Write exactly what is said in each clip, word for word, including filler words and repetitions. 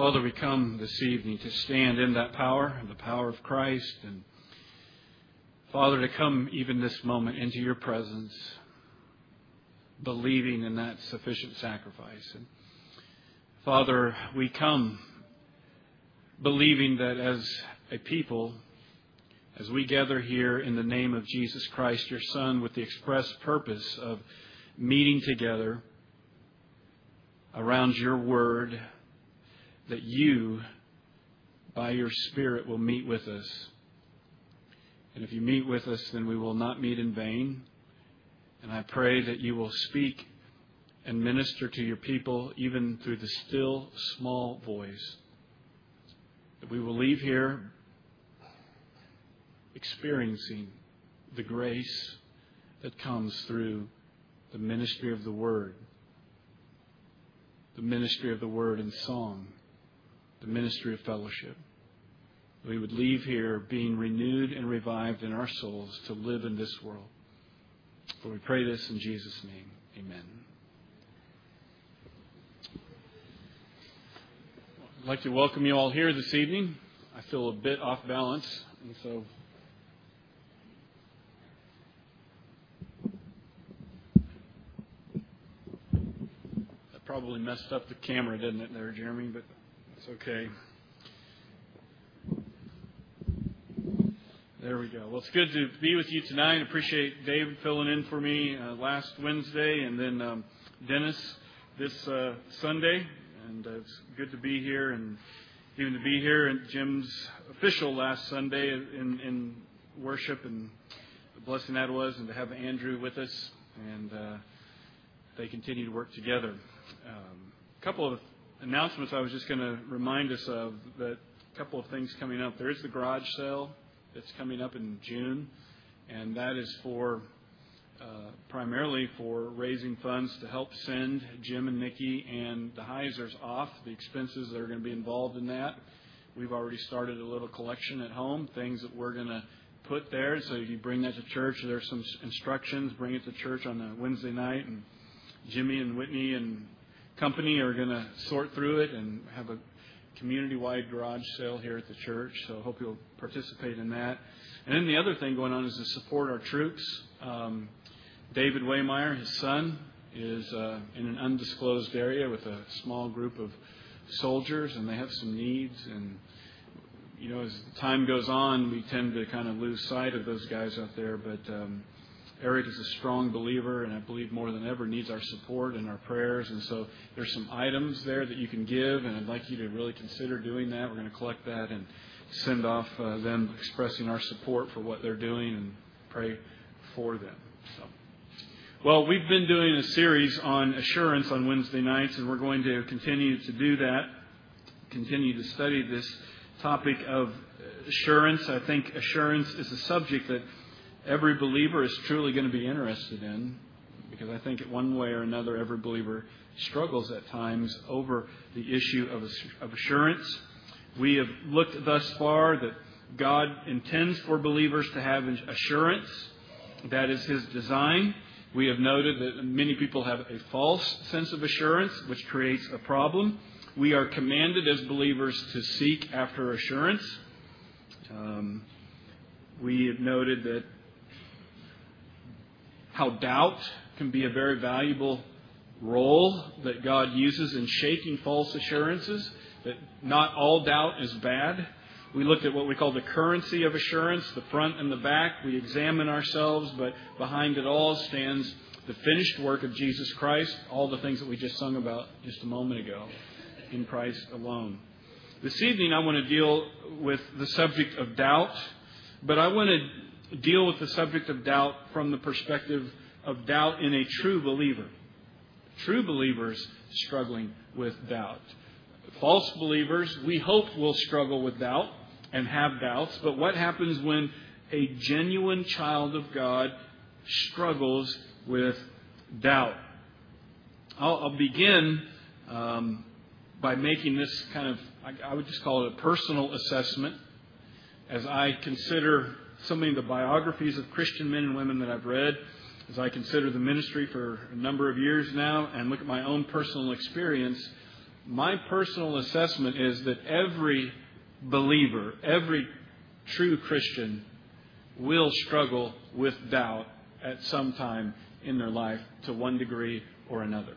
Father, we come this evening to stand in that power and the power of Christ, and Father, to come even this moment into your presence, believing in that sufficient sacrifice. And Father, we come believing that as a people, as we gather here in the name of Jesus Christ, your Son, with the express purpose of meeting together around your word, that you, by your Spirit, will meet with us. And if you meet with us, then we will not meet in vain. And I pray that you will speak and minister to your people, even through the still, small voice. That we will leave here experiencing the grace that comes through the ministry of the Word, the ministry of the Word in song, the ministry of fellowship. We would leave here being renewed and revived in our souls to live in this world. For we pray this in Jesus' name. Amen. I'd like to welcome you all here this evening. I feel a bit off balance, and so that probably messed up the camera, didn't it there, Jeremy? But it's okay. There we go. Well, it's good to be with you tonight. Appreciate David filling in for me uh, last Wednesday, and then um, Dennis this uh, Sunday. And uh, it's good to be here, and even to be here at Jim's official last Sunday in, in worship, and the blessing that was, and to have Andrew with us. And uh, they continue to work together. Um, a couple of announcements I was just going to remind us of, that a couple of things coming up. There is the garage sale that's coming up in June, and that is for uh, primarily for raising funds to help send Jim and Nikki and the Heisers off, the expenses that are going to be involved in that. We've already started a little collection at home, things that we're going to put there. So if you bring that to church, there's some instructions. Bring it to church on a Wednesday night, and Jimmy and Whitney and company are going to sort through it and have a community-wide garage sale here at the church, so I hope you'll participate in that. And then the other thing going on is to support our troops. Um, David Wehmeyer, his son, is uh, in an undisclosed area with a small group of soldiers, and they have some needs. And, you know, as time goes on, we tend to kind of lose sight of those guys out there. But um, Eric is a strong believer, and I believe more than ever needs our support and our prayers. And so there's some items there that you can give, and I'd like you to really consider doing that. We're going to collect that and send off uh, them expressing our support for what they're doing and pray for them. So, well, we've been doing a series on assurance on Wednesday nights, and we're going to continue to do that, continue to study this topic of assurance. I think assurance is a subject that every believer is truly going to be interested in, because I think in one way or another every believer struggles at times over the issue of assurance. We have looked thus far that God intends for believers to have assurance. That is His design. We have noted that many people have a false sense of assurance, which creates a problem. We are commanded as believers to seek after assurance. Um, we have noted that how doubt can be a very valuable role that God uses in shaking false assurances, that not all doubt is bad. We looked at what we call the currency of assurance, the front and the back. We examine ourselves, but behind it all stands the finished work of Jesus Christ, all the things that we just sung about just a moment ago, in Christ alone. This evening I want to deal with the subject of doubt, but I want to deal with the subject of doubt from the perspective of doubt in a true believer. True believers struggling with doubt. False believers, we hope, will struggle with doubt and have doubts. But what happens when a genuine child of God struggles with doubt? I'll, I'll begin um, by making this kind of, I, I would just call it a personal assessment, as I consider so many of the biographies of Christian men and women that I've read, as I consider the ministry for a number of years now, and look at my own personal experience. my personal assessment is that every believer, every true Christian will struggle with doubt at some time in their life to one degree or another.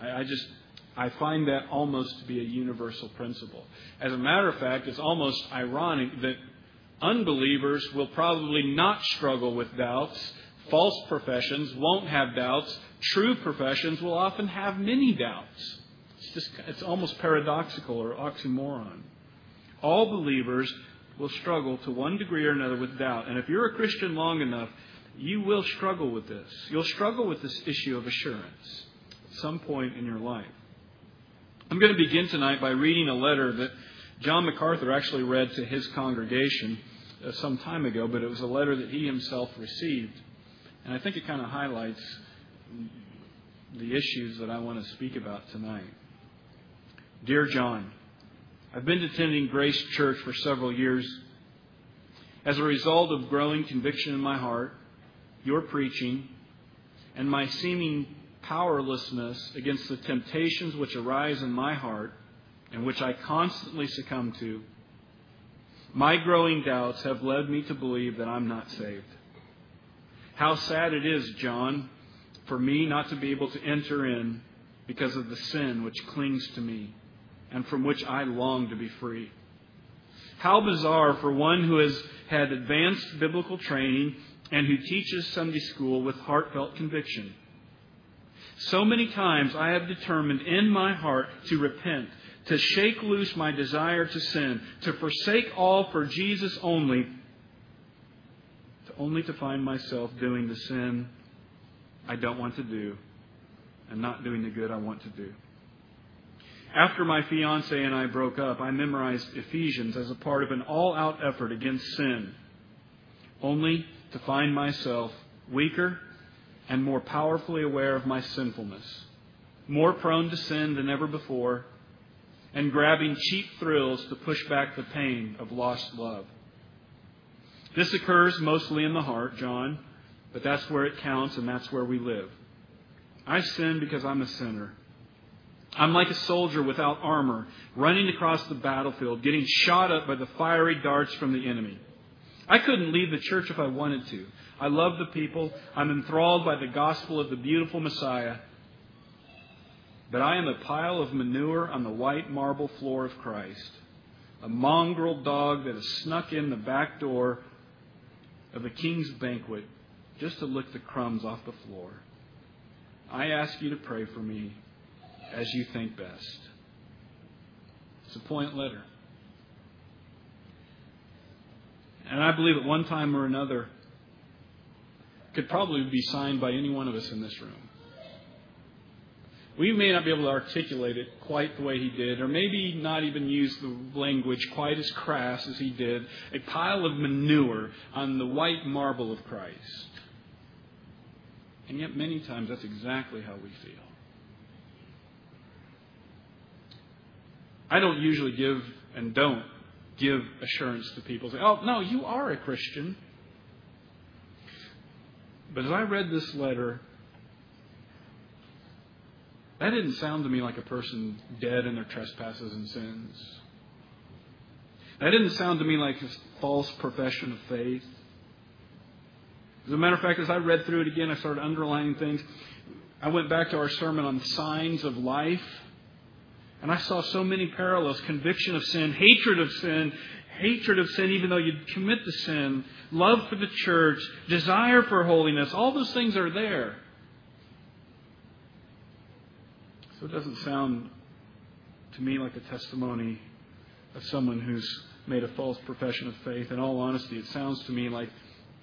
I, I just, I find that almost to be a universal principle. As a matter of fact, it's almost ironic that unbelievers will probably not struggle with doubts. False professions won't have doubts. True professions will often have many doubts. It's just, it's almost paradoxical or oxymoron. All believers will struggle to one degree or another with doubt. And if you're a Christian long enough, you will struggle with this. You'll struggle with this issue of assurance at some point in your life. I'm going to begin tonight by reading a letter that John MacArthur actually read to his congregation some time ago, but it was a letter that he himself received. And I think it kind of highlights the issues that I want to speak about tonight. Dear John, I've been attending Grace Church for several years. As a result of growing conviction in my heart, your preaching, and my seeming powerlessness against the temptations which arise in my heart and which I constantly succumb to, my growing doubts have led me to believe that I'm not saved. How sad it is, John, for me not to be able to enter in because of the sin which clings to me and from which I long to be free. How bizarre for one who has had advanced biblical training and who teaches Sunday school with heartfelt conviction. So many times I have determined in my heart to repent, to shake loose my desire to sin, to forsake all for Jesus only, to only to find myself doing the sin I don't want to do and not doing the good I want to do. After my fiance and I broke up, I memorized Ephesians as a part of an all-out effort against sin, only to find myself weaker and more powerfully aware of my sinfulness, more prone to sin than ever before, and grabbing cheap thrills to push back the pain of lost love. This occurs mostly in the heart, John, but that's where it counts and that's where we live. I sin because I'm a sinner. I'm like a soldier without armor, running across the battlefield, getting shot up by the fiery darts from the enemy. I couldn't leave the church if I wanted to. I love the people. I'm enthralled by the gospel of the beautiful Messiah. But I am a pile of manure on the white marble floor of Christ, a mongrel dog that has snuck in the back door of the king's banquet just to lick the crumbs off the floor. I ask you to pray for me as you think best. It's a poignant letter. And I believe at one time or another could probably be signed by any one of us in this room. We may not be able to articulate it quite the way he did, or maybe not even use the language quite as crass as he did. A pile of manure on the white marble of Christ. And yet many times that's exactly how we feel. I don't usually give and don't give assurance to people. Say, oh, no, you are a Christian. But as I read this letter, that didn't sound to me like a person dead in their trespasses and sins. That didn't sound to me like a false profession of faith. As a matter of fact, as I read through it again, I started underlining things. I went back to our sermon on signs of life, and I saw so many parallels: conviction of sin, hatred of sin, hatred of sin even though you commit the sin, love for the church, desire for holiness. All those things are there. So it doesn't sound to me like a testimony of someone who's made a false profession of faith. In all honesty, it sounds to me like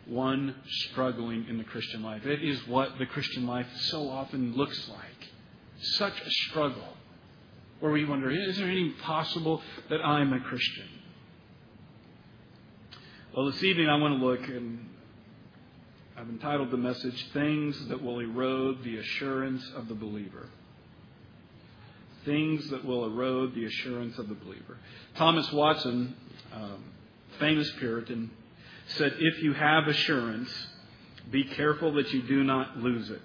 one struggling in the Christian life. It is what the Christian life so often looks like. Such a struggle where we wonder, is there anything possible that I'm a Christian? Well, this evening I want to look, and I've entitled the message, Things That Will Erode the Assurance of the Believer. Things that will erode the assurance of the believer. Thomas Watson, um, famous Puritan, said, if you have assurance, be careful that you do not lose it.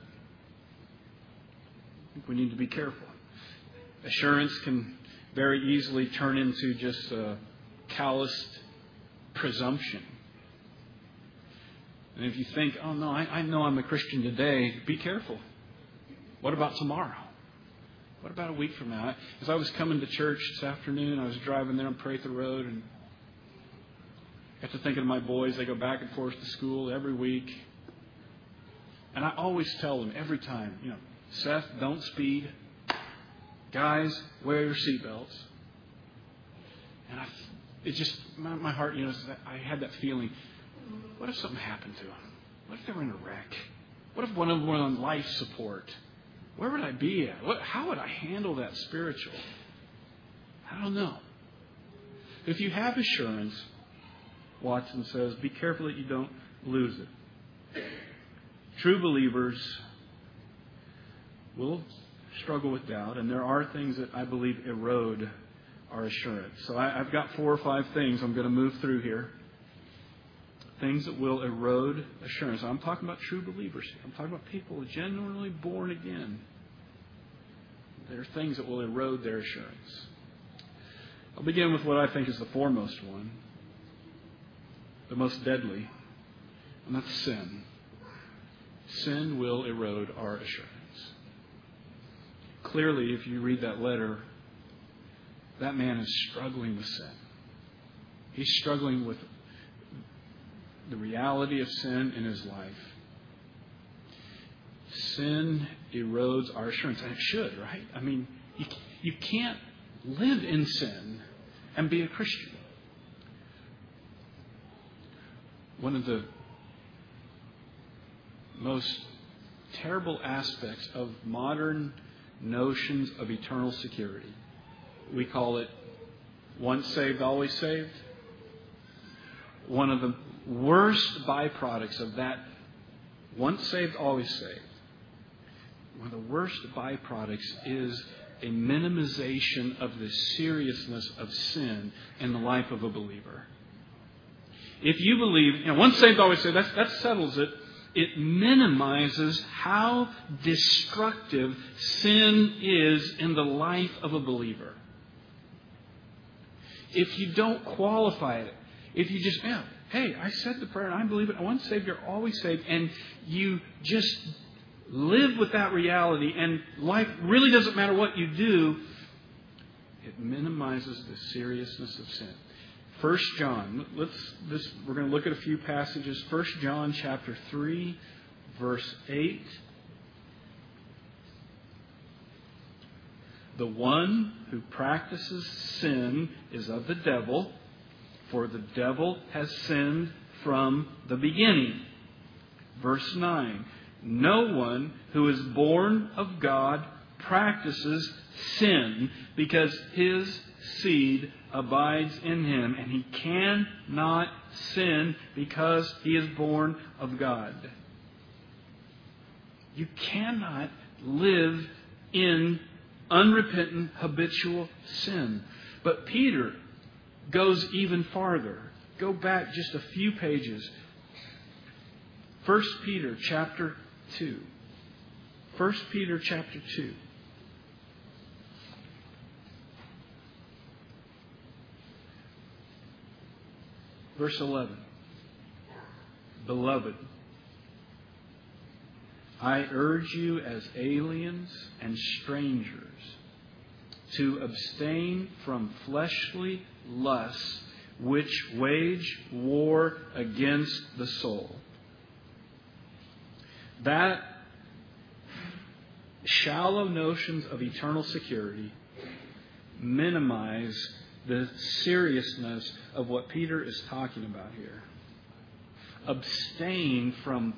I think we need to be careful. Assurance can very easily turn into just a calloused presumption. And if you think, oh no, I, I know I'm a Christian today, be careful. What about tomorrow? What about a week from now? As I was coming to church this afternoon, I was driving there on Prather Road and got to thinking of my boys. They go back and forth to school every week. And I always tell them every time, you know, Seth, don't speed. Guys, wear your seatbelts. And I, it just, my, my heart, you know, I had that feeling. What if something happened to them? What if they were in a wreck? What if one of them were on life support? Where would I be at? What, how would I handle that spiritual? I don't know. If you have assurance, Watson says, be careful that you don't lose it. True believers will struggle with doubt, and there are things that I believe erode our assurance. So I, I've got four or five things I'm going to move through here. Things that will erode assurance. I'm talking about true believers. I'm talking about people genuinely born again. There are things that will erode their assurance. I'll begin with what I think is the foremost one, the most deadly, and that's sin. Sin will erode our assurance. Clearly, if you read that letter, that man is struggling with sin. He's struggling with the reality of sin in his life. Sin erodes our assurance. And it should, right? I mean, you, you can't live in sin and be a Christian. One of the most terrible aspects of modern notions of eternal security. We call it once saved, always saved. One of the worst byproducts of that, once saved, always saved. One of the worst byproducts is a minimization of the seriousness of sin in the life of a believer. If you believe, you know, once saved, always saved, that's, that settles it. It minimizes how destructive sin is in the life of a believer. If you don't qualify it, if you just, yeah, hey, I said the prayer and I believe it, once saved, you're always saved, and you just live with that reality, and life really doesn't matter what you do, it minimizes the seriousness of sin. First John, let's this we're going to look at a few passages. First John chapter three, verse eight. The one who practices sin is of the devil, for the devil has sinned from the beginning. Verse nine. No one who is born of God practices sin, because his seed abides in him, and he cannot sin because he is born of God. You cannot live in unrepentant, habitual sin. But Peter goes even farther. Go back just a few pages. First Peter chapter two. First Peter chapter two. Verse eleven. Beloved, I urge you as aliens and strangers to abstain from fleshly lusts which wage war against the soul, that shallow notions of eternal security minimize the seriousness of what Peter is talking about here. Abstain from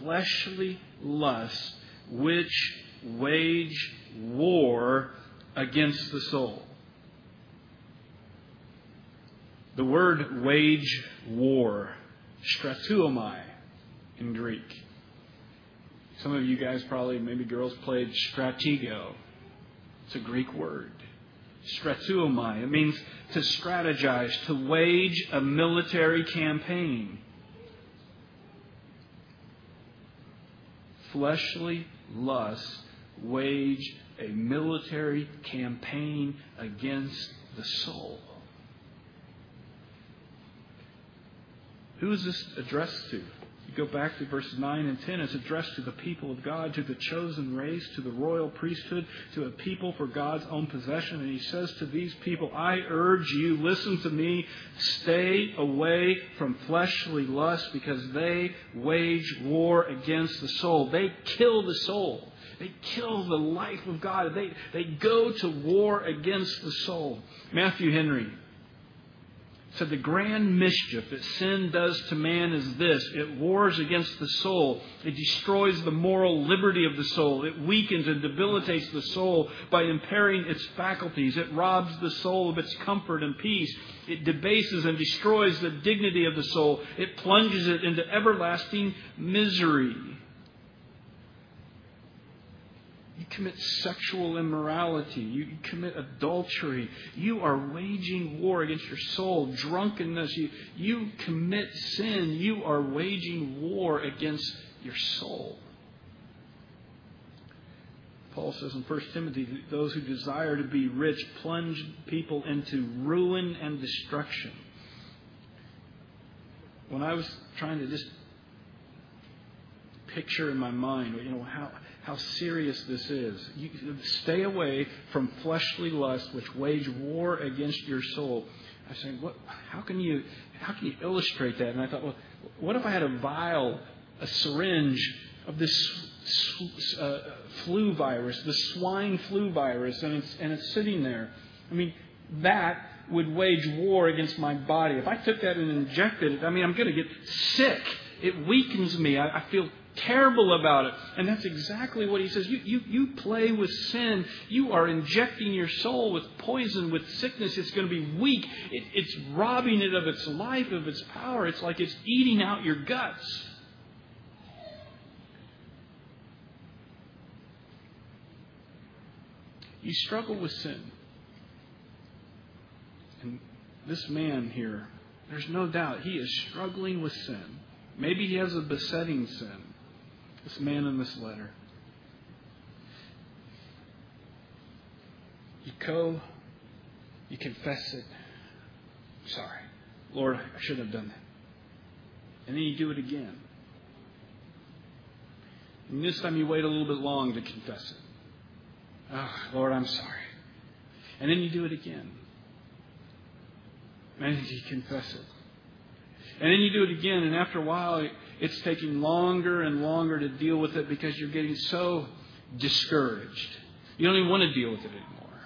fleshly lusts which wage war against the soul. The word wage war, stratuomai in Greek. Some of you guys probably, maybe girls, played stratego. It's a Greek word. Stratuomai. It means to strategize, to wage a military campaign. Fleshly lusts wage a military campaign against the soul. Who is this addressed to? You go back to verses nine and ten. It's addressed to the people of God, to the chosen race, to the royal priesthood, to a people for God's own possession. And he says to these people, I urge you, listen to me, stay away from fleshly lusts, because they wage war against the soul. They kill the soul. They kill the life of God. They, they go to war against the soul. Matthew Henry said, the grand mischief that sin does to man is this: it wars against the soul. It destroys the moral liberty of the soul. It weakens and debilitates the soul by impairing its faculties. It robs the soul of its comfort and peace. It debases and destroys the dignity of the soul. It plunges it into everlasting misery. You commit sexual immorality. You commit adultery. You are waging war against your soul. Drunkenness. You, you commit sin. You are waging war against your soul. Paul says in First Timothy that those who desire to be rich plunge people into ruin and destruction. When I was trying to just picture in my mind, you know, how... how serious this is. You stay away from fleshly lust, which wage war against your soul. I was saying, what, how can you, how can you illustrate that? And I thought, well, what if I had a vial, a syringe of this uh, flu virus, the swine flu virus, and it's, and it's sitting there. I mean, that would wage war against my body. If I took that and injected it, I mean, I'm going to get sick. It weakens me. I, I feel terrible about it. And that's exactly what he says. You, you, you play with sin. You are injecting your soul with poison, with sickness. It's going to be weak. It, it's robbing it of its life, of its power. It's like it's eating out your guts. You struggle with sin. And this man here, there's no doubt he is struggling with sin. Maybe he has a besetting sin. This man in this letter. You go, you confess it. Sorry. Lord, I shouldn't have done that. And then you do it again. And this time you wait a little bit long to confess it. Oh, Lord, I'm sorry. And then you do it again. And then you confess it. And then you do it again, and after a while, it's taking longer and longer to deal with it because you're getting so discouraged. You don't even want to deal with it anymore.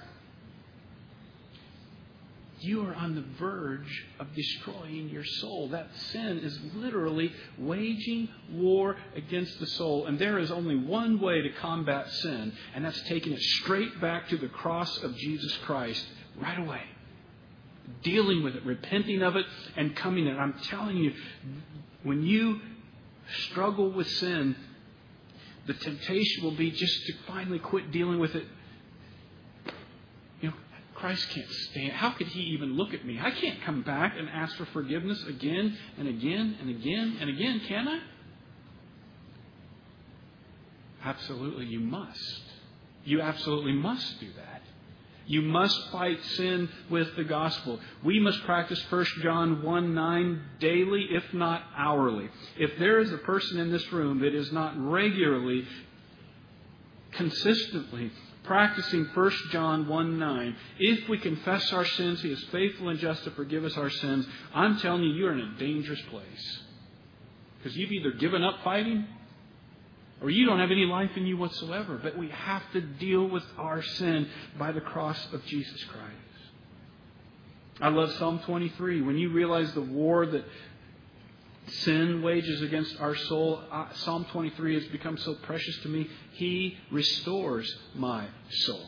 You are on the verge of destroying your soul. That sin is literally waging war against the soul. And there is only one way to combat sin, and that's taking it straight back to the cross of Jesus Christ right away. Dealing with it, repenting of it, and coming in. I'm telling you, when you struggle with sin, the temptation will be just to finally quit dealing with it. You know, Christ can't stand. How could he even look at me? I can't come back and ask for forgiveness again and again and again and again, can I? Absolutely, you must. You absolutely must do that. You must fight sin with the gospel. We must practice First John one nine daily, if not hourly. If there is a person in this room that is not regularly, consistently practicing First John one nine, if we confess our sins, he is faithful and just to forgive us our sins. I'm telling you, you're in a dangerous place. Because you've either given up fighting, or you don't have any life in you whatsoever. But we have to deal with our sin by the cross of Jesus Christ. I love Psalm twenty-three. When you realize the war that sin wages against our soul, Psalm twenty-three has become so precious to me. He restores my soul.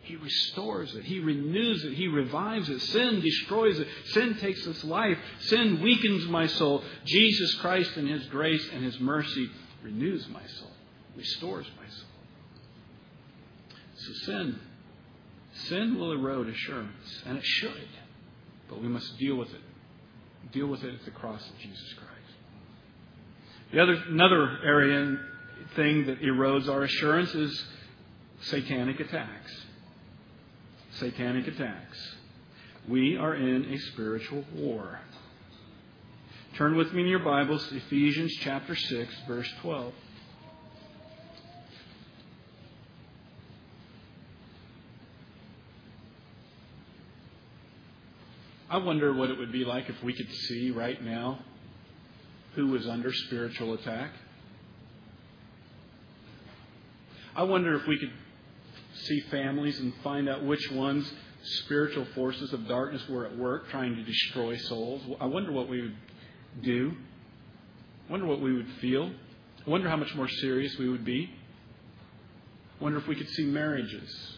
He restores it. He renews it. He revives it. Sin destroys it. Sin takes its life. Sin weakens my soul. Jesus Christ and His grace and His mercy renews my soul, restores my soul. So sin, sin will erode assurance, and it should, but we must deal with it. Deal with it at the cross of Jesus Christ. The other, another area and thing that erodes our assurance is Satanic attacks. Satanic attacks. We are in a spiritual war. Turn with me in your Bibles to Ephesians chapter six, verse twelve. I wonder what it would be like if we could see right now who was under spiritual attack. I wonder if we could see families and find out which ones spiritual forces of darkness were at work trying to destroy souls. I wonder what we would do. I wonder what we would feel. I wonder how much more serious we would be. I wonder if we could see marriages,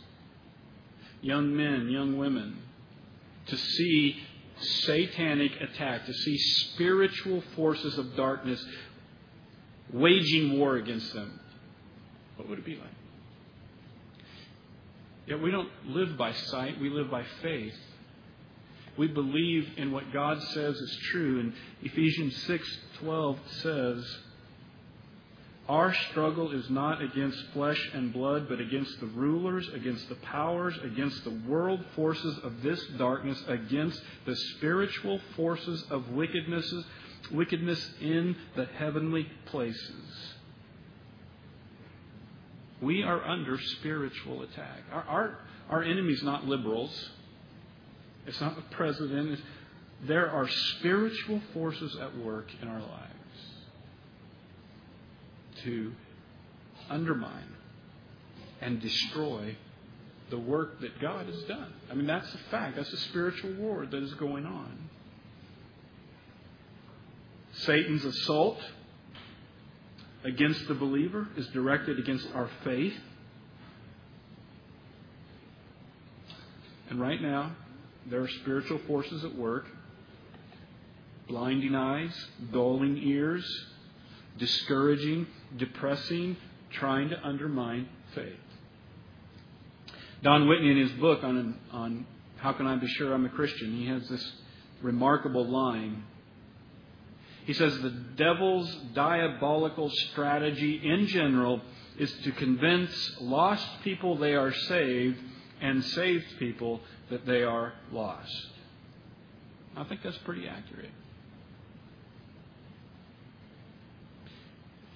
young men, young women, to see satanic attack, to see spiritual forces of darkness waging war against them. What would it be like? Yet we don't live by sight, we live by faith. We believe in what God says is true. And Ephesians six twelve says, our struggle is not against flesh and blood, but against the rulers, against the powers, against the world forces of this darkness, against the spiritual forces of wickedness, wickedness in the heavenly places. We are under spiritual attack. Our, our, our enemy's not liberals. It's not the president. It's, there are spiritual forces at work in our lives to undermine and destroy the work that God has done. I mean, that's a fact. That's a spiritual war that is going on. Satan's assault against the believer is directed against our faith. And right now, there are spiritual forces at work, blinding eyes, dulling ears, discouraging, depressing, trying to undermine faith. Don Whitney, in his book on, on How Can I Be Sure I'm a Christian, he has this remarkable line. He says, the devil's diabolical strategy in general is to convince lost people they are saved and saved people that they are lost. I think that's pretty accurate.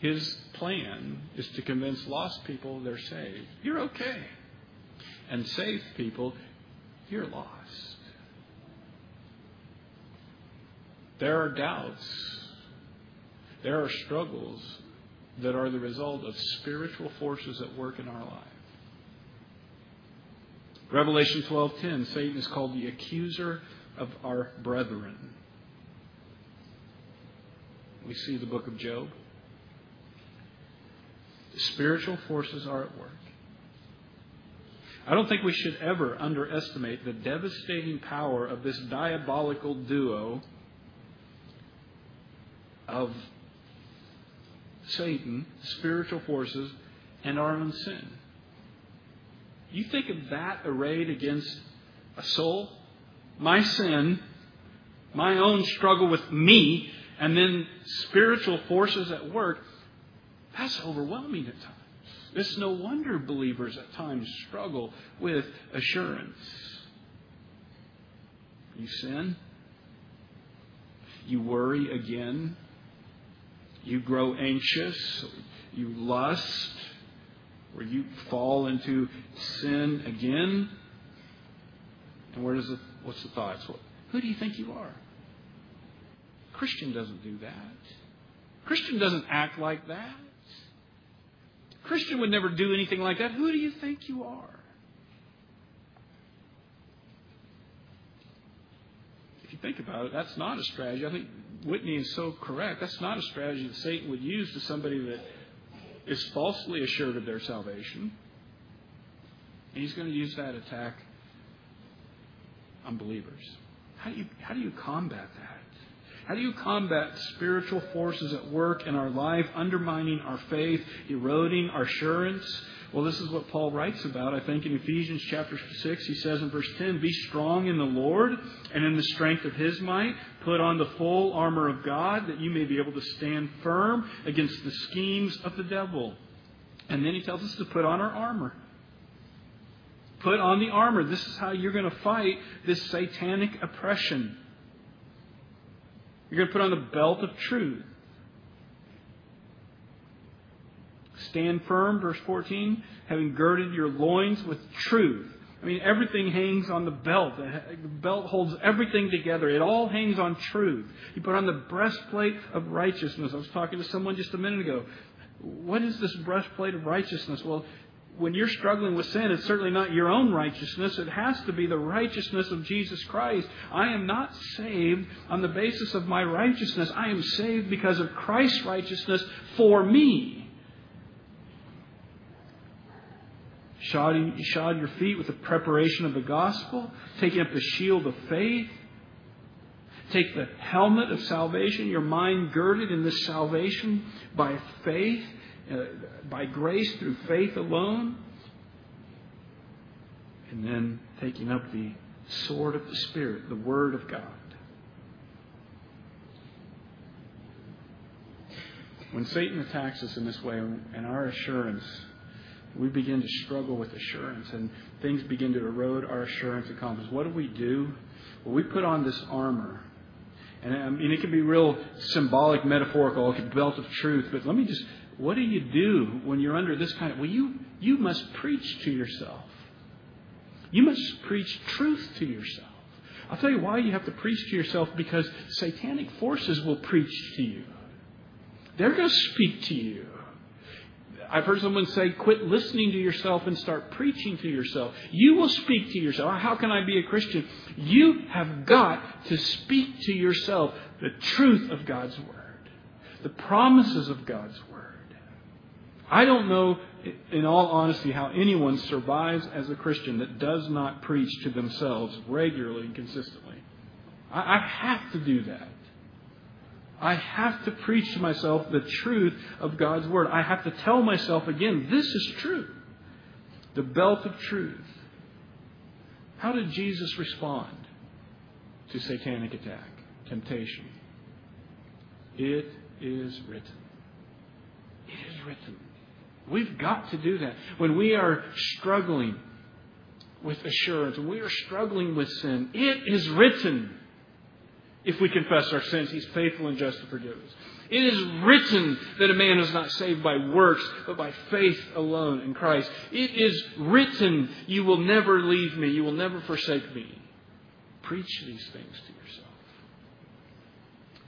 His plan is to convince lost people they're saved. You're okay. And saved people, you're lost. There are doubts. There are struggles that are the result of spiritual forces at work in our life. Revelation twelve ten, Satan is called the accuser of our brethren. We see the book of Job. Spiritual forces are at work. I don't think we should ever underestimate the devastating power of this diabolical duo of Satan, spiritual forces, and our own sin. You think of that arrayed against a soul, my sin, my own struggle with me, and then spiritual forces at work. That's overwhelming at times. It's no wonder believers at times struggle with assurance. You sin. You worry again. You grow anxious. You lust. Or you fall into sin again. And where does the, what's the thoughts? Well, who do you think you are? Christian doesn't do that. Christian doesn't act like that. Christian would never do anything like that. Who do you think you are? If you think about it, that's not a strategy. I think Whitney is so correct. That's not a strategy that Satan would use to somebody that is falsely assured of their salvation. And he's going to use that attack on believers. How do you, how do you combat that? How do you combat spiritual forces at work in our life, undermining our faith, eroding our assurance? Well, this is what Paul writes about, I think, in Ephesians chapter six. He says in verse ten, be strong in the Lord and in the strength of His might. Put on the full armor of God that you may be able to stand firm against the schemes of the devil. And then he tells us to put on our armor. Put on the armor. This is how you're going to fight this satanic oppression. You're going to put on the belt of truth. Stand firm, verse fourteen, having girded your loins with truth. I mean, everything hangs on the belt. The belt holds everything together. It all hangs on truth. You put on the breastplate of righteousness. I was talking to someone just a minute ago. What is this breastplate of righteousness? Well, when you're struggling with sin, it's certainly not your own righteousness. It has to be the righteousness of Jesus Christ. I am not saved on the basis of my righteousness. I am saved because of Christ's righteousness for me. Shod, shod your feet with the preparation of the gospel, taking up the shield of faith. Take the helmet of salvation, your mind girded in this salvation by faith, uh, by grace through faith alone. And then taking up the sword of the Spirit, the Word of God. When Satan attacks us in this way, and our assurance, we begin to struggle with assurance, and things begin to erode our assurance and confidence. What do we do? Well, we put on this armor. And I mean, it can be real symbolic, metaphorical, like a belt of truth. But let me just, what do you do when you're under this kind of, well, you, you must preach to yourself. You must preach truth to yourself. I'll tell you why you have to preach to yourself, because satanic forces will preach to you. They're going to speak to you. I've heard someone say, quit listening to yourself and start preaching to yourself. You will speak to yourself. How can I be a Christian? You have got to speak to yourself the truth of God's Word, the promises of God's Word. I don't know, in all honesty, how anyone survives as a Christian that does not preach to themselves regularly and consistently. I, I have to do that. I have to preach to myself the truth of God's Word. I have to tell myself again, this is true. The belt of truth. How did Jesus respond to satanic attack, temptation? It is written. It is written. We've got to do that. When we are struggling with assurance, when we are struggling with sin, it is written. If we confess our sins, He's faithful and just to forgive us. It is written that a man is not saved by works, but by faith alone in Christ. It is written, you will never leave me, you will never forsake me. Preach these things to yourself.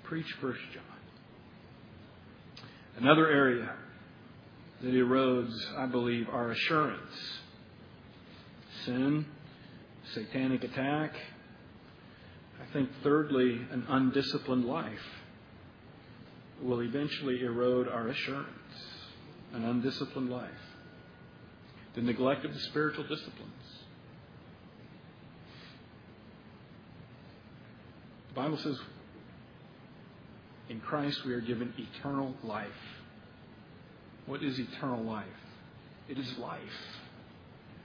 Preach First John. Another area that erodes, I believe, our assurance. Sin, satanic attack, I think thirdly, an undisciplined life will eventually erode our assurance. An undisciplined life. The neglect of the spiritual disciplines. The Bible says, in Christ we are given eternal life. What is eternal life? It is life.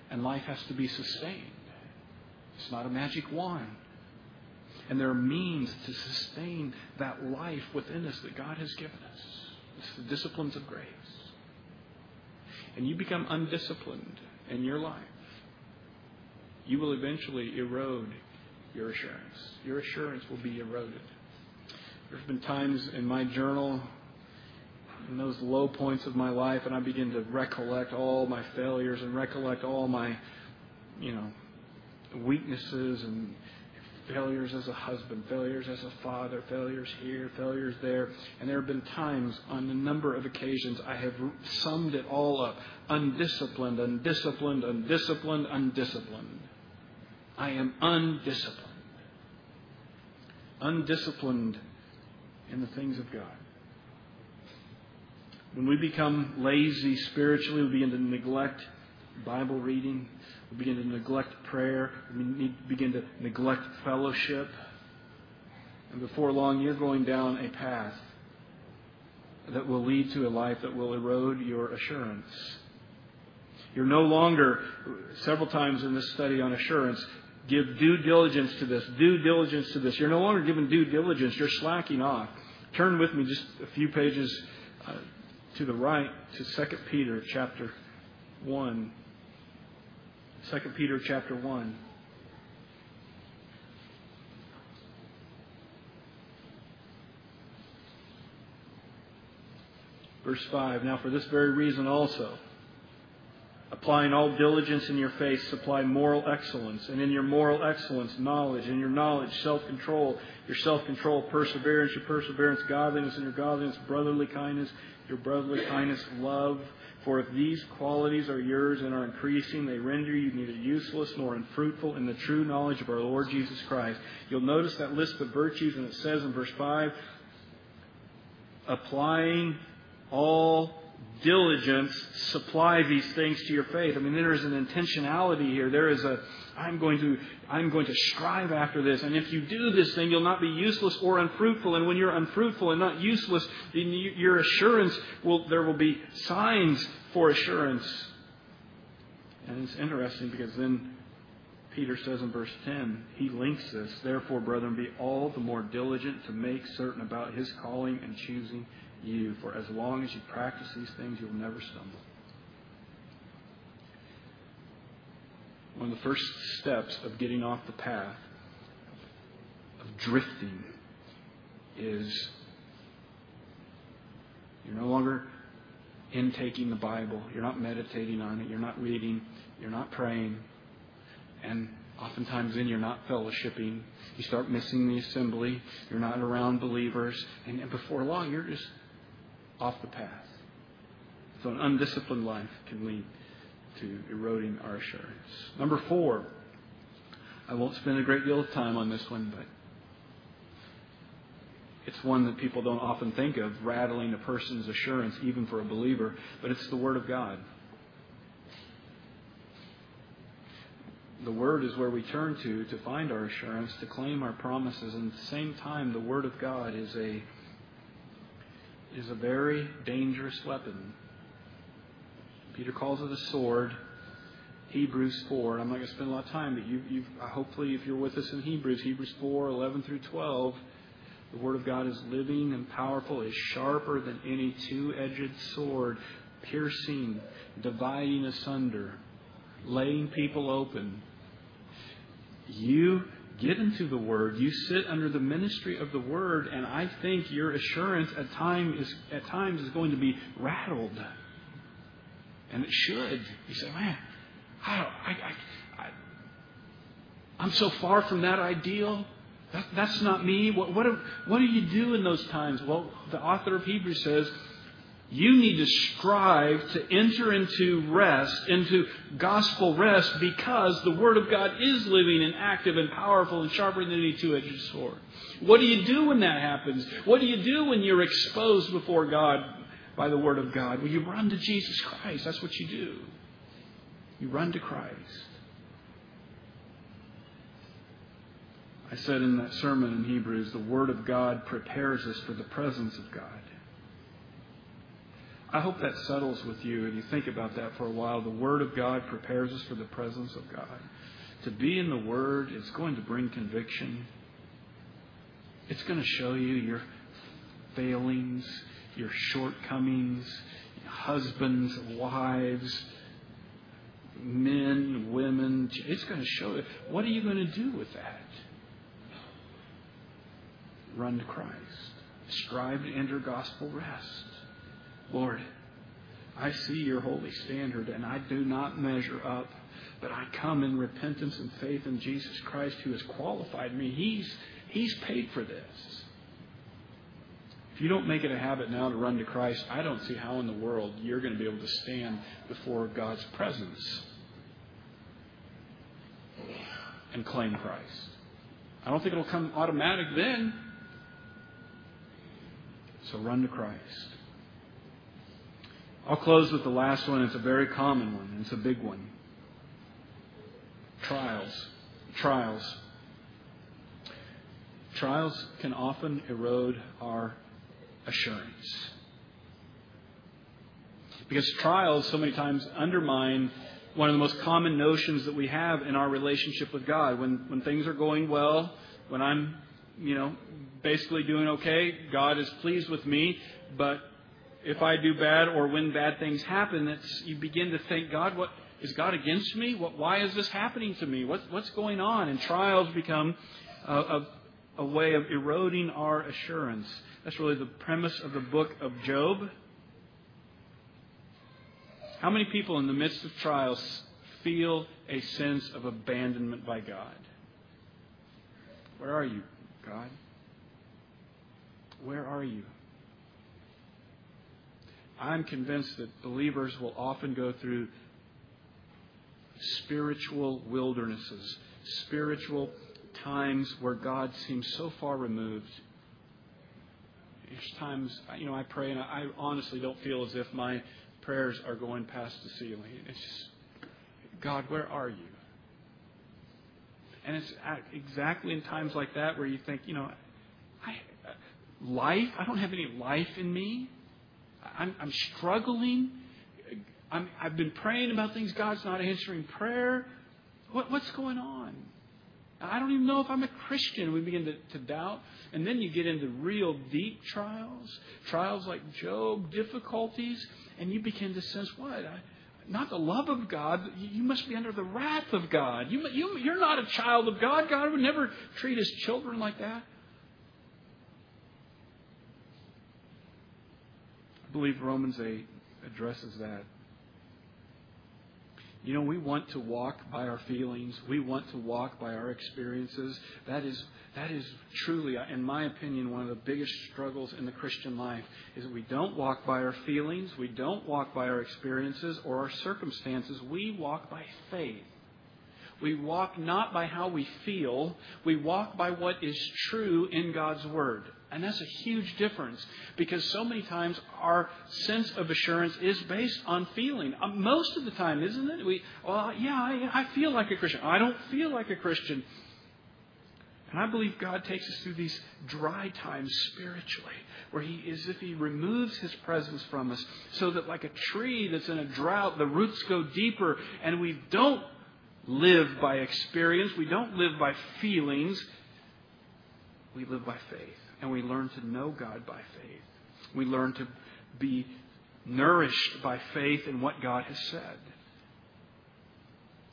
And life has to be sustained. It's not a magic wand. And there are means to sustain that life within us that God has given us. It's the disciplines of grace. And you become undisciplined in your life. You will eventually erode your assurance. Your assurance will be eroded. There have been times in my journal, in those low points of my life, and I begin to recollect all my failures and recollect all my, you know, weaknesses and failures as a husband, failures as a father, failures here, failures there. And there have been times on a number of occasions I have summed it all up. Undisciplined, undisciplined, undisciplined, undisciplined. I am undisciplined. Undisciplined in the things of God. When we become lazy spiritually, we begin to neglect Bible reading. We begin to neglect prayer. We begin to neglect fellowship. And before long, you're going down a path that will lead to a life that will erode your assurance. You're no longer, several times in this study on assurance, give due diligence to this, due diligence to this. You're no longer giving due diligence. You're slacking off. Turn with me just a few pages uh, to the right to Second Peter chapter one. Second Peter chapter one. Verse five, now for this very reason also, applying all diligence in your faith, supply moral excellence, and in your moral excellence, knowledge, in your knowledge, self-control, your self-control, perseverance, your perseverance, godliness, and your godliness, brotherly kindness, your brotherly kindness, love. For if these qualities are yours and are increasing, they render you neither useless nor unfruitful in the true knowledge of our Lord Jesus Christ. You'll notice that list of virtues, and it says in verse five, applying all diligence, supply these things to your faith. I mean, there is an intentionality here. There is a, I'm going to, I'm going to strive after this. And if you do this thing, you'll not be useless or unfruitful. And when you're unfruitful and not useless, then your assurance will, there will be signs for assurance. And it's interesting because then Peter says in verse ten, he links this. Therefore, brethren, be all the more diligent to make certain about his calling and choosing you, for as long as you practice these things, you'll never stumble. One of the first steps of getting off the path of drifting is you're no longer intaking the Bible. You're not meditating on it. You're not reading. You're not praying. And oftentimes then you're not fellowshipping. You start missing the assembly. You're not around believers. And before long, you're just off the path. So an undisciplined life can lead to eroding our assurance. Number four, I won't spend a great deal of time on this one, but it's one that people don't often think of, rattling a person's assurance, even for a believer, but it's the Word of God. The Word is where we turn to to find our assurance, to claim our promises. And at the same time, the Word of God is a is a very dangerous weapon. Peter calls it a sword. Hebrews four. I'm not going to spend a lot of time, but you, you've, hopefully if you're with us in Hebrews, Hebrews four, eleven through twelve, the Word of God is living and powerful, is sharper than any two-edged sword, piercing, dividing asunder, laying people open. You get into the Word. You sit under the ministry of the Word, and I think your assurance at time is at times is going to be rattled, and it should. You say, "Man, I don't, I, I, I, I'm so far from that ideal. That, that's not me. What, what, what do you do in those times?" Well, the author of Hebrews says, you need to strive to enter into rest, into gospel rest, because the Word of God is living and active and powerful and sharper than any two-edged sword. What do you do when that happens? What do you do when you're exposed before God by the Word of God? Well, you run to Jesus Christ. That's what you do. You run to Christ. I said in that sermon in Hebrews, the Word of God prepares us for the presence of God. I hope that settles with you and you think about that for a while. The Word of God prepares us for the presence of God. To be in the Word is going to bring conviction. It's going to show you your failings, your shortcomings, husbands, wives, men, women. It's going to show you. What are you going to do with that? Run to Christ. Strive to enter gospel rest. Lord, I see your holy standard and I do not measure up, but I come in repentance and faith in Jesus Christ who has qualified me. He's, he's paid for this. If you don't make it a habit now to run to Christ, I don't see how in the world you're going to be able to stand before God's presence and claim Christ. I don't think it'll come automatic then. So run to Christ. I'll close with the last one. It's a very common one. It's a big one. Trials. Trials. Trials can often erode our assurance. Because trials so many times undermine one of the most common notions that we have in our relationship with God. When when things are going well, when I'm, you know, basically doing okay, God is pleased with me, but if I do bad or when bad things happen, it's, you begin to think, God, what Is God against me? What, why is this happening to me? What, what's going on? And trials become a, a, a way of eroding our assurance. That's really the premise of the book of Job. How many people in the midst of trials feel a sense of abandonment by God? Where are you, God? Where are you? I'm convinced that believers will often go through spiritual wildernesses, spiritual times where God seems so far removed. There's times, you know, I pray and I honestly don't feel as if my prayers are going past the ceiling. It's just, God, where are you? And it's exactly in times like that where you think, you know, I, life, I don't have any life in me. I'm, I'm struggling. I'm, I've been praying about things. God's not answering prayer. What, what's going on? I don't even know if I'm a Christian. We begin to, to doubt. And then you get into real deep trials, trials like Job, difficulties, and you begin to sense what? I, not the love of God. You must be under the wrath of God. You, you, you're not a child of God. God would never treat His children like that. I believe Romans eight addresses that. You know, we want to walk by our feelings. We want to walk by our experiences. That is, that is truly, in my opinion, one of the biggest struggles in the Christian life is we don't walk by our feelings. We don't walk by our experiences or our circumstances. We walk by faith. We walk not by how we feel. We walk by what is true in God's Word. And that's a huge difference because so many times our sense of assurance is based on feeling. Most of the time, isn't it? We, well, yeah, I, I feel like a Christian. I don't feel like a Christian. And I believe God takes us through these dry times spiritually where He is, if He removes His presence from us so that like a tree that's in a drought, the roots go deeper and we don't live by experience. We don't live by feelings. We live by faith. And we learn to know God by faith. We learn to be nourished by faith in what God has said.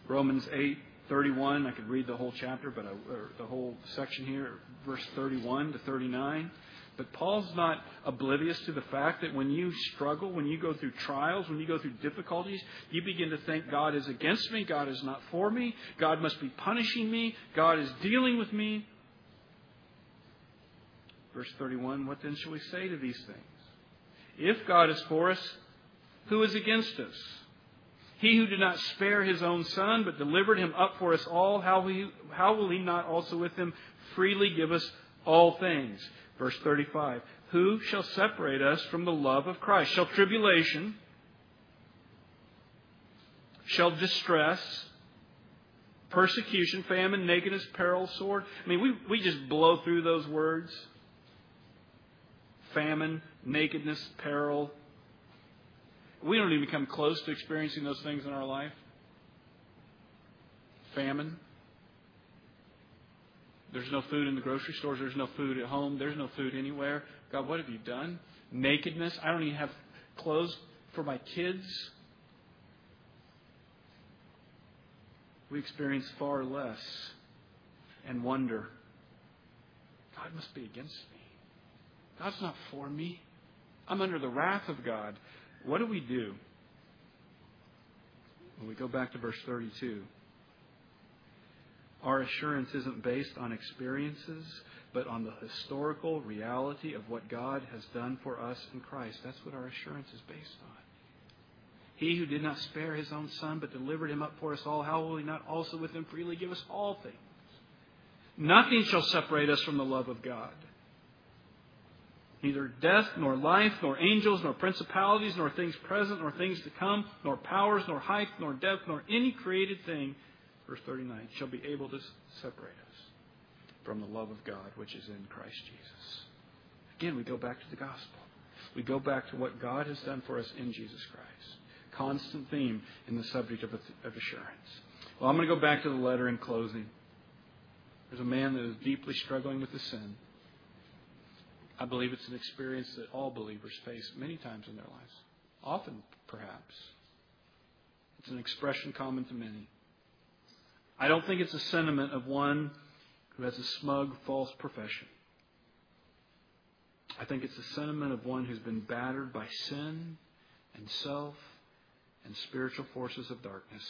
Romans eight thirty-one. I could read the whole chapter, but I, or the whole section here, verse thirty-one to thirty-nine. But Paul's not oblivious to the fact that when you struggle, when you go through trials, when you go through difficulties, you begin to think God is against me, God is not for me, God must be punishing me, God is dealing with me. Verse thirty-one, what then shall we say to these things? If God is for us, who is against us? He who did not spare His own Son, but delivered Him up for us all, how will He, how will He not also with Him freely give us all things? Verse thirty-five, who shall separate us from the love of Christ? Shall tribulation, shall distress, persecution, famine, nakedness, peril, sword? I mean, we, we just blow through those words. Famine, nakedness, peril. We don't even come close to experiencing those things in our life. Famine. There's no food in the grocery stores. There's no food at home. There's no food anywhere. God, what have you done? Nakedness. I don't even have clothes for my kids. We experience far less and wonder, God must be against me. God's not for me. I'm under the wrath of God. What do we do? Well, we go back to verse thirty-two. Our assurance isn't based on experiences, but on the historical reality of what God has done for us in Christ. That's what our assurance is based on. He who did not spare His own Son, but delivered Him up for us all, how will He not also with Him freely give us all things? Nothing shall separate us from the love of God. Neither death, nor life, nor angels, nor principalities, nor things present, nor things to come, nor powers, nor height, nor depth, nor any created thing, verse thirty-nine, shall be able to separate us from the love of God which is in Christ Jesus. Again, we go back to the gospel. We go back to what God has done for us in Jesus Christ. Constant theme in the subject of assurance. Well, I'm going to go back to the letter in closing. There's a man that is deeply struggling with the sin. I believe it's an experience that all believers face many times in their lives. Often, perhaps. It's an expression common to many. I don't think it's a sentiment of one who has a smug, false profession. I think it's a sentiment of one who's been battered by sin and self and spiritual forces of darkness.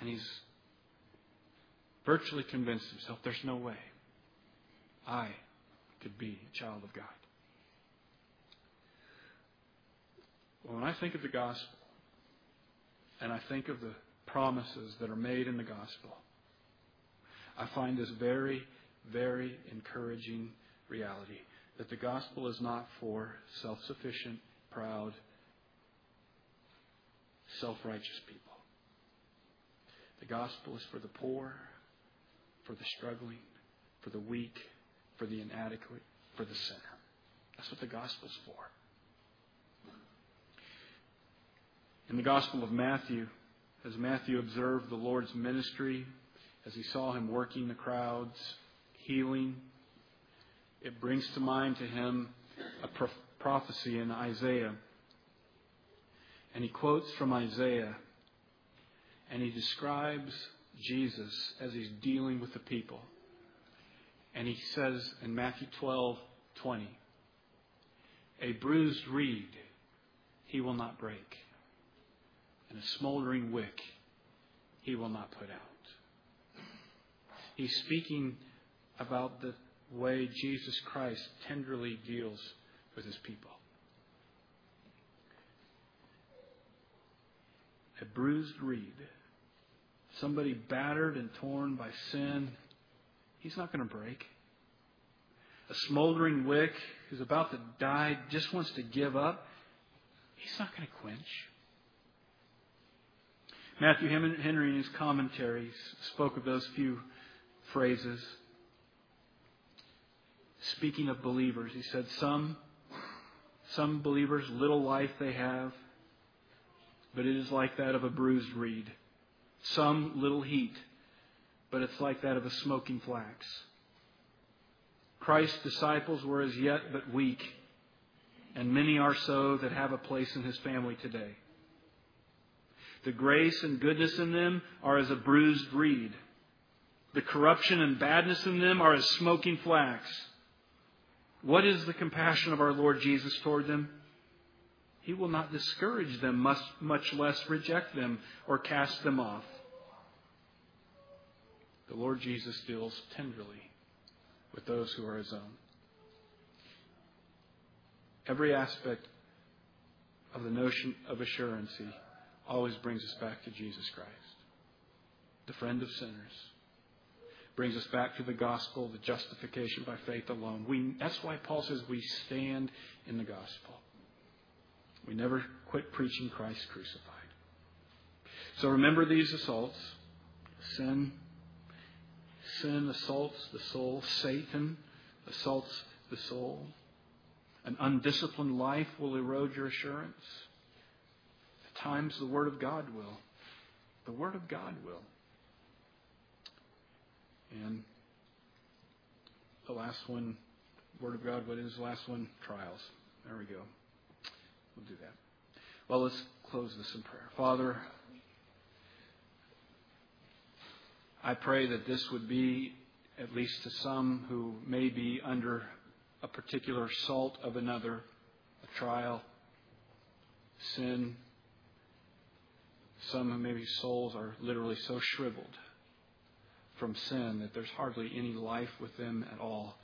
And he's virtually convinced himself, there's no way I could be a child of God. When I think of the gospel, and I think of the promises that are made in the gospel, I find this very, very encouraging reality that the gospel is not for self-sufficient, proud, self-righteous people. The gospel is for the poor, for the struggling, for the weak, for the inadequate, for the sinner. That's what the gospel's for. In the Gospel of Matthew, as Matthew observed the Lord's ministry, as he saw him working the crowds, healing, it brings to mind to him a pro- prophecy in Isaiah. And he quotes from Isaiah, and he describes Jesus as he's dealing with the people. And he says in Matthew twelve twenty, "A bruised reed he will not break, and a smoldering wick he will not put out." He's speaking about the way Jesus Christ tenderly deals with his people. A bruised reed, somebody battered and torn by sin, he's not going to break. A smoldering wick who's about to die, just wants to give up, he's not going to quench. Matthew Henry, in his commentaries, spoke of those few phrases. Speaking of believers, he said, some, some believers, little life they have, but it is like that of a bruised reed. Some, little heat, but it's like that of a smoking flax. Christ's disciples were as yet but weak, and many are so that have a place in his family today. The grace and goodness in them are as a bruised reed. The corruption and badness in them are as smoking flax. What is the compassion of our Lord Jesus toward them? He will not discourage them, much less reject them or cast them off. The Lord Jesus deals tenderly with those who are his own. Every aspect of the notion of assurancy always brings us back to Jesus Christ, the friend of sinners. Brings us back to the gospel, the justification by faith alone. We, that's why Paul says we stand in the gospel. We never quit preaching Christ crucified. So remember these assaults. Sin. Sin assaults the soul. Satan assaults the soul. An undisciplined life will erode your assurance. Times the Word of God will. The Word of God will. And the last one, Word of God, what is the last one? Trials. There we go. We'll do that. Well, let's close this in prayer. Father, I pray that this would be, at least to some who may be under a particular assault of another, a trial, sin. Some maybe souls are literally so shriveled from sin that there's hardly any life with them at all.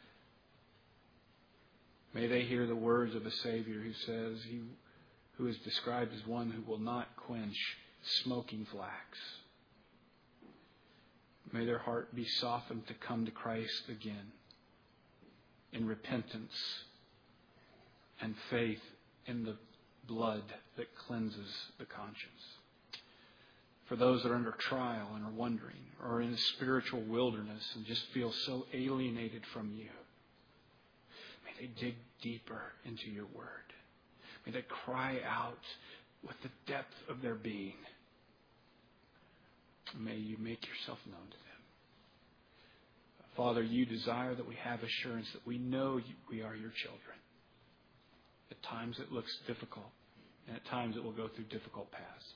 May they hear the words of a Savior who says, he who is described as one who will not quench smoking flax. May their heart be softened to come to Christ again in repentance and faith in the blood that cleanses the conscience. For those that are under trial and are wondering, or in a spiritual wilderness and just feel so alienated from you, may they dig deeper into your word. May they cry out with the depth of their being. May you make yourself known to them. Father, you desire that we have assurance that we know we are your children. At times it looks difficult, and at times it will go through difficult paths.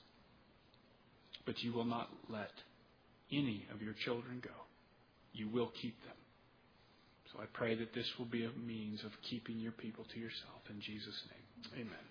but you will not let any of your children go. You will keep them. So I pray that this will be a means of keeping your people to yourself. In Jesus' name, amen.